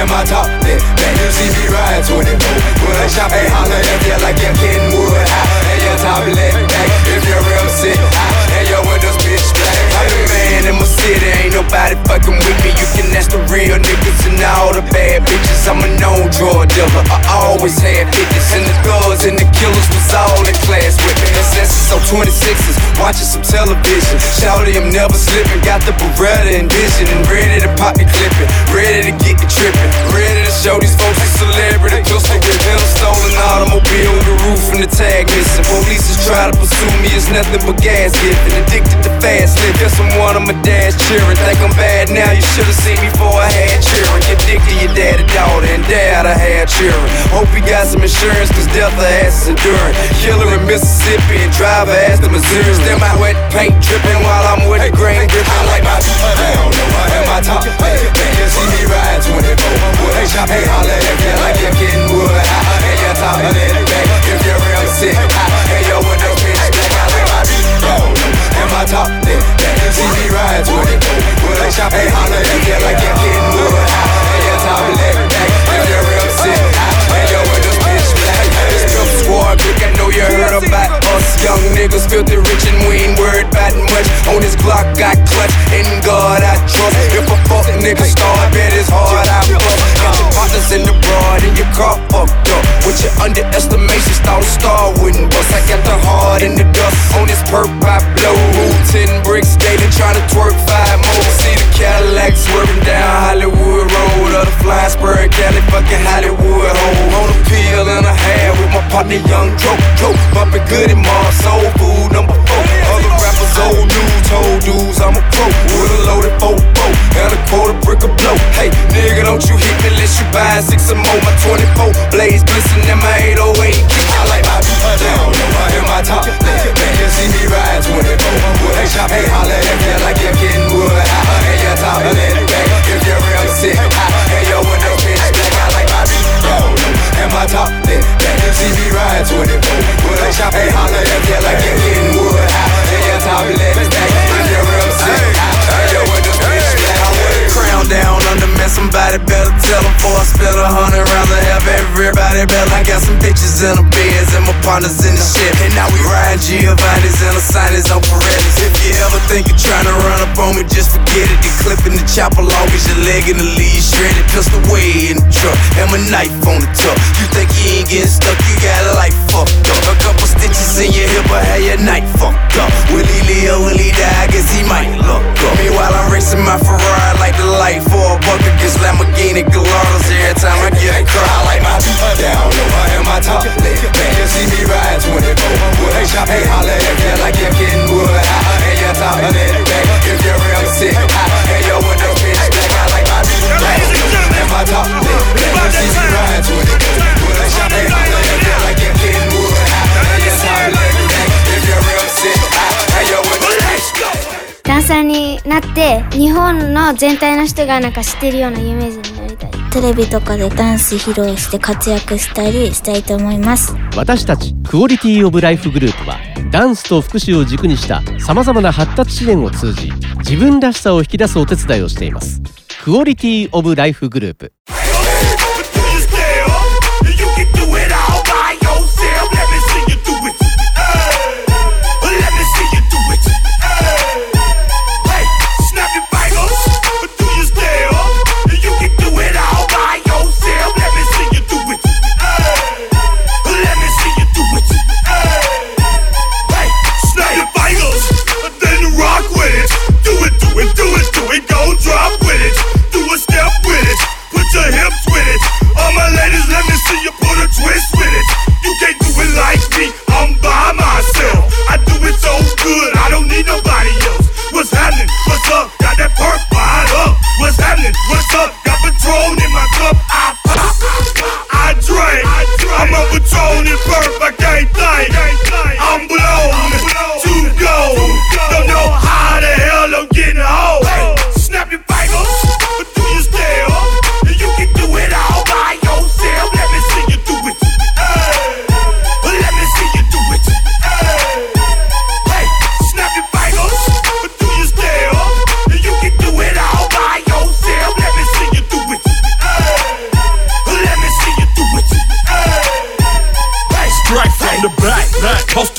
and my top lit. You see me ride to it, boy. They shot me holler at you like you're getting wood. I hear your top lit. If you're real sick, I hear your windows bitch black. I'm the man in my city, ain't nobody fucking with me. You can ask the real niggas and all the bad bitches. I'm a known drug dealer, I always had bitches. And the thugs and the killers was all in class with me. Ancestors on twenty-sixes, watching some television. Shawty, I'm never slipping, got the Beretta and vision. And ready to pop the clipping, ready to get the tripping. Ready to show these folks a celebrity cluster with metal stolen automobile with the roof and the tag missing. Police is trying to pursue me, it's nothing but gas giving. Addicted to fast living. Guess I'm one of my dad's cheering. Think I'm bad now, you should've seen me before I had cheering. Get dick to your daddy, daughter, and dad I had cheering. Hope you got some insurance, cause death her ass is enduring. Killer in Mississippi and drive her ass to Missouri. Still my wet paint dripping while I'm with the grain gripping. I like my beat, I don't know, I have my top. Hey, you see me ride to it, boy. Hey, shop, hey, holler, if you like you're getting wood. I hear your top, I let it back. If you're real sick, pop that young dope, dope. Bumpin' good and more soul food number four. Other rappers old dudes, old dudes, I'm a pro. With a loaded four four and a quarter brick of blow. Hey, nigga, don't you hit me unless you buy six or more. My twenty-four blades glisten and my eight oh eight kick. I like my beat down, no, I am my top. You see me ride twenty-four wood. Hey, shop, hey, holla if you like you're getting wood. Hey, your top, and anything if you're real sick. Hey, your window bitch black, I like my beat down, and my top, then you see me ride twenty-four wood. Hey, shop, hey, holla if you like you're getting wood. Hey, your top, and anything if you're real sick. Hey, your window bitch black, I wear the crown down under me. Somebody better tell them before I spill a hundred rounds of hell. Everybody better. I got some bitches in the beds and my partners in the shit. And now we riding Giovanni's and the Asani's on Berettas. If you ever think you're trying to run up on me, just forget it. The clip in the chopper long as your leg in the lead shredded. Pistol way in the truck and my knife on the tuck. You think you ain't getting stuck, you got a life fucked up. A couple stitches in your hip, I had your knife fucked up. Will he live, will he die? I guess he might look up. Meanwhile I'm racing my Ferrari like the light for a bucket. It's Lamborghini Gallardos every time I get a car. I like my beat down lower and my top lit. Man, you see me ride twenty-four wood. Hey, shop, hey, holla if you like you're getting wood. Hey, your top lit, man, if you're real sick. Hey, your window bitch black, I like my beat down and my top lit. Man, you see me ride twenty-four wood. Hey, shop, hey, holla if you like you're getting wood. Hey, your top lit, man, if you're real sick. Hey, your window bitch black. ダンサーになって日本の全体の人がなんか知ってるような有名人になりたい。テレビとかでダンス披露して活躍したりしたいと思います。私たちクオリティオブライフグループはダンスと福祉を軸にした様々な発達支援を通じ自分らしさを引き出すお手伝いをしています。クオリティオブライフグループ。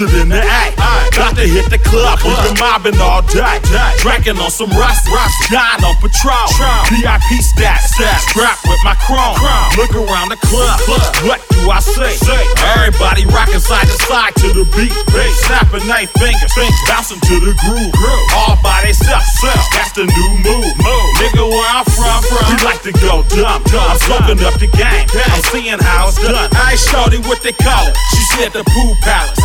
In the act, got to hit the club. We've been mobbing all day, drinking on some rust, dying on patrol. V I P stats, strapped with my chrome. Look around the club, what do I say? Everybody rocking side to side to the beat, snapping their fingers, bouncing to the groove. All by themselves, that's the new move. Nigga, where I'm from, we like to go dumb. I'm smoking up the game, I'm seeing how it's done. I ain't shorty what they call it. She said the pool palace.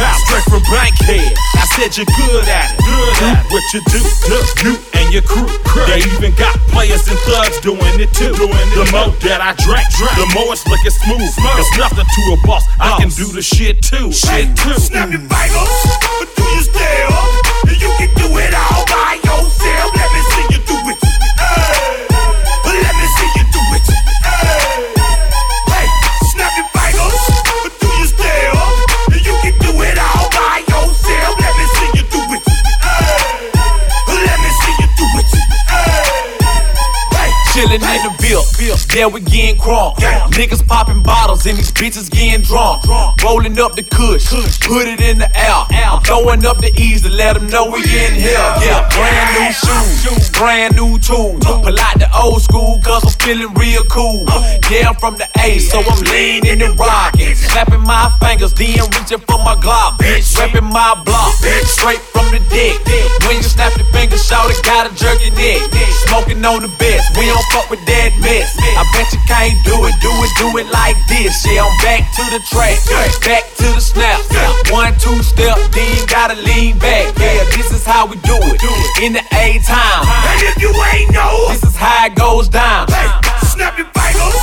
From Bankhead, I said you're good at it. Good do at what you do, you and your crew. They even got players and thugs doing it too. Doing the it more too. That I drank, drank, the more it's looking smooth. smooth. It's nothing to a boss. I can do the shit too. Shit too. Snap your fingers, but do you still? You can do it all by yourself. Let me see you do it. Hey, let me see you do it. Hey, hey, snap your fingers, but do you still? You can do it all. Chillin' in the bill, yeah, we gettin' crunk. Niggas poppin' bottles and these bitches gettin' drunk. Rollin' up the kush, put it in the air. Throwin' up the ease to let them know we in here. Yeah, brand new shoes, brand new tools. Pull out the old school cause I'm feelin' real cool. Yeah, I'm from the A, so I'm leanin' and rockin'. Slappin' my my fingers, then reaching for my Glock, bitch. Rapping my block, bitch. Straight from the dick. When you snap your fingers, shout it, gotta jerk your neck. Smoking on the best, we don't fuck with that mess. I bet you can't do it, do it, do it like this. Yeah, I'm back to the track, back to the snap. One, two step, then gotta lean back. Yeah, this is how we do it in the A time. And if you ain't know, this is how it goes down. Hey, snap your fingers,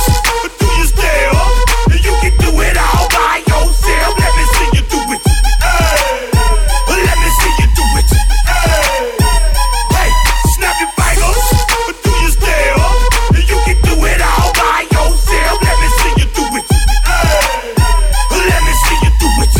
but do you still? You can do it all by yourself. Let me see you do it. Hey, let me see you do it. Hey, hey, snap your fingers, but do you still? You can do it all by yourself. Let me see you do it. Hey, let me see you do it.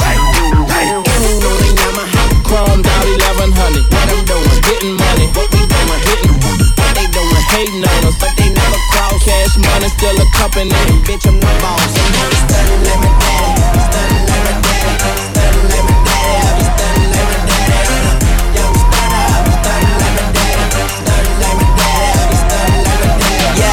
Hey, hey, hey. Getting on the Yamaha, chromed out eleven hundred. What I'm doing, getting money. What we doing, hitting. What they doing, hating on us, but they never crowd cash money. Still a company, bitch. I'm the boss. Stunning like my daddy, stunning like my daddy, stunning like my daddy. I be stunning like my daddy. Young stunner, I be stunning like my daddy, stunning like my daddy. I be stunning like my daddy. Yeah,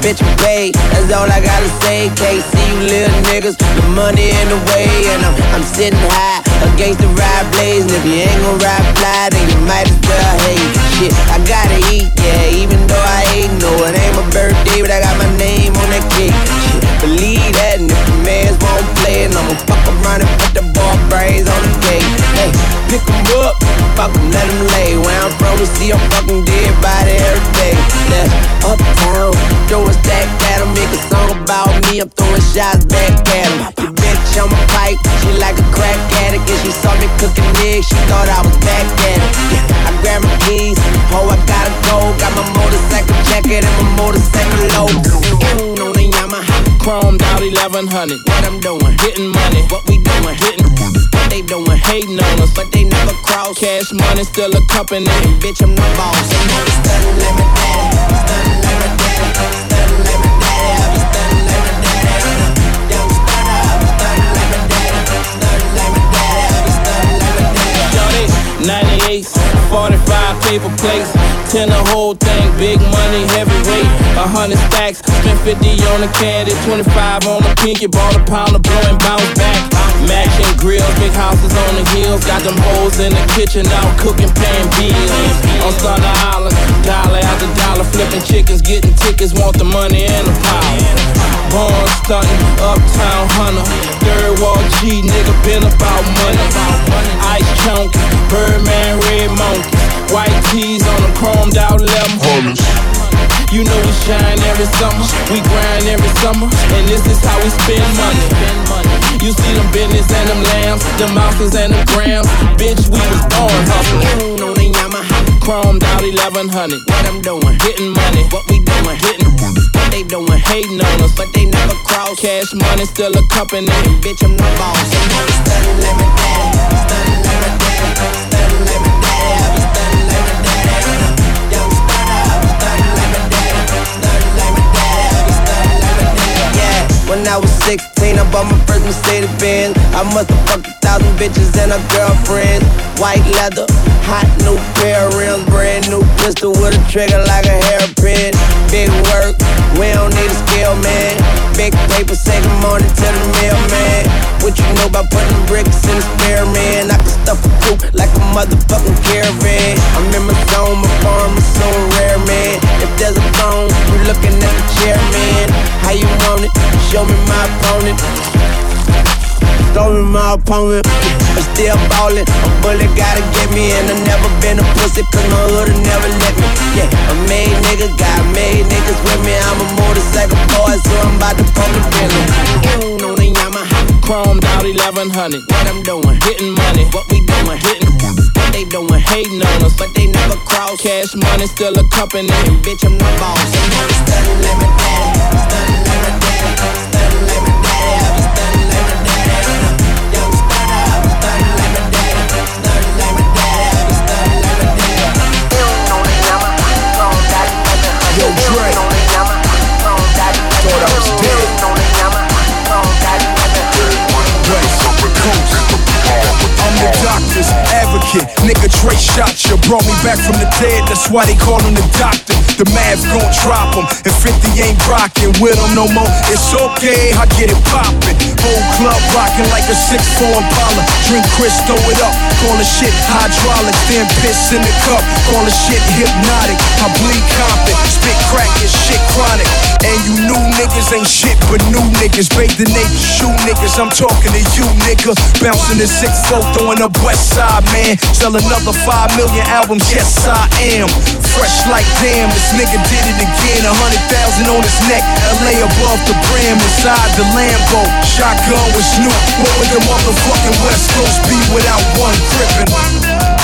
bitch, wait. That's all I gotta say. Can't see you little niggas. The money in the way, and I'm I'm sitting high against the ride blazing. If you ain't gon' ride fly, then you might as well hate. Shit, I gotta eat, yeah, even though I ain't no. It ain't my birthday, but I got my name on that cake. Shit, believe that, and if the mans won't play, and I'ma fuck around and put the ball brains on the cake. Hey, pick 'em up, fuck 'em, let 'em lay. Where I'm from, we see a fucking dead body every day. Left uptown, throwing stacks at 'em, make a song about me. I'm throwing shots back at 'em. Bitch on my pipe, she like a crack addict. And she saw me cooking eggs, she thought I was back at it. Yeah, I grabbed my keys, oh I gotta go. Got my motorcycle jacket and my motorcycle low. Getting on the Yamaha, chromed out eleven hundred. What I'm doing, getting money. What we doing, hitting. What they doing, hating on us, but they never cross. Cash money, still a company, bitch I'm the boss. Stunning like my daddy, stunning like my daddy, stunning like my daddy. I be stunning like my daddy. ninety-eight, forty-five paper plates, ten the whole thing, big money, heavyweight, a hundred stacks, spent fifty on the caddy, twenty-five on the pinky, bought a pound of blow and bounce back. Matching grills, big houses on the hills, got them hoes in the kitchen out cooking, paying bills. On Thunder Island, dollar after dollar, flipping chickens, getting tickets, want the money and the power. Born stuntin', uptown hunter, third wall G, nigga been about money. Ice chunky, Birdman, red monkey, white tees on them chromed out eleven hundreds. You know we shine every summer, we grind every summer, and this is how we spend money. You see them business and them lambs, them ounces and them grams, bitch we was born hustling. On the Yamaha, chromed out eleven hundred. What I'm doing, hitting money. What we doing, hitting. They doing hating on us, but they never cross. Cash money, still a company, bitch, I'm the boss. Stunning like my daddy, stunning like my daddy, stunning like my daddy. I be stunning like my daddy. Young stunner, I be stunning like my daddy, stunning like my daddy. I be stunning like my daddy. Yeah, when I was sixteen, I bought my first Mercedes Benz. I must have fucked a thousand bitches and a girlfriend. White leather, hot new pair of rims, brand new pistol with a trigger like a hairpin. Big work. We don't need a scale, man. Big paper, say good morning to the mailman. What you know about putting bricks in the spare man? I can stuff a coupe like a motherfucking caravan. I'm in my zone, my farm is so rare, man. If there's a phone, you looking at the chairman. How you want it? Show me my opponent. Show me my opponent. I'm still ballin', a bullet gotta get me. And I never been a pussy, cause my hood'll never let me. Yeah, a made nigga got made niggas with me. I'm a motorcycle boy, so I'm about to pump the feeling. On the Yamaha, chromed out eleven hundred. What I'm doing, hitting money. What we doing, hitting. What they doing, hating on us, but they never cross. Cash money, still a company, bitch, I'm the boss. Stunning like my daddy, stunning like my daddy, stunning like my daddy. I be stunning like my daddy. Yo, Dre, thought I was dead. I'm the doctor's advocate. Nigga, Trey shot you. Brought me back from the dead, that's why they call him the doctor. The Mavs gon' drop him, and fifty ain't rockin' with him no more. It's okay, I get it poppin'. Whole club rockin' like a six four Impala. Drink Chris, throw it up, call the shit hydraulic. Then piss in the cup, call the shit hypnotic. I bleed confident, spit crack and shit chronic. And you new niggas ain't shit but new niggas. Bathe the niggas, shoe niggas, I'm talking to you nigga. Bouncing the six four, throwing up West Side, man. Sell another five million albums, yes I am. Fresh like damn, this nigga did it again. A hundred thousand on his neck, L A above the brim. Inside the Lambo, shotgun with Snoop. What would the motherfucking West Coast be without one grippin'?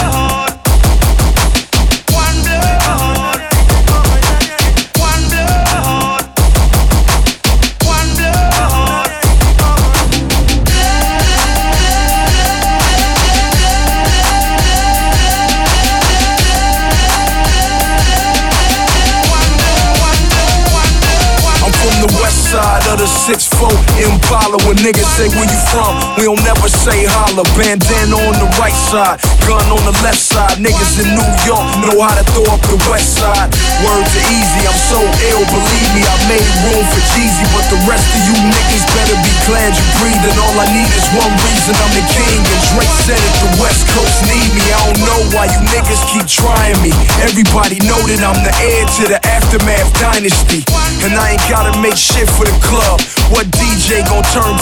Of the six four Impala. When niggas say where you from, we don't never say holla. Bandana on the right side, gun on the left side. Niggas in New York know how to throw up the west side. Words are easy, I'm so ill, believe me. I made room for Jeezy, but the rest of you niggas better be glad you breathing. All I need is one reason, I'm the king. And Dre said it, the West Coast need me. I don't know why you niggas keep trying me. Everybody know that I'm the heir to the Aftermath dynasty. And I ain't gotta make shit for the club. What D J gon' turn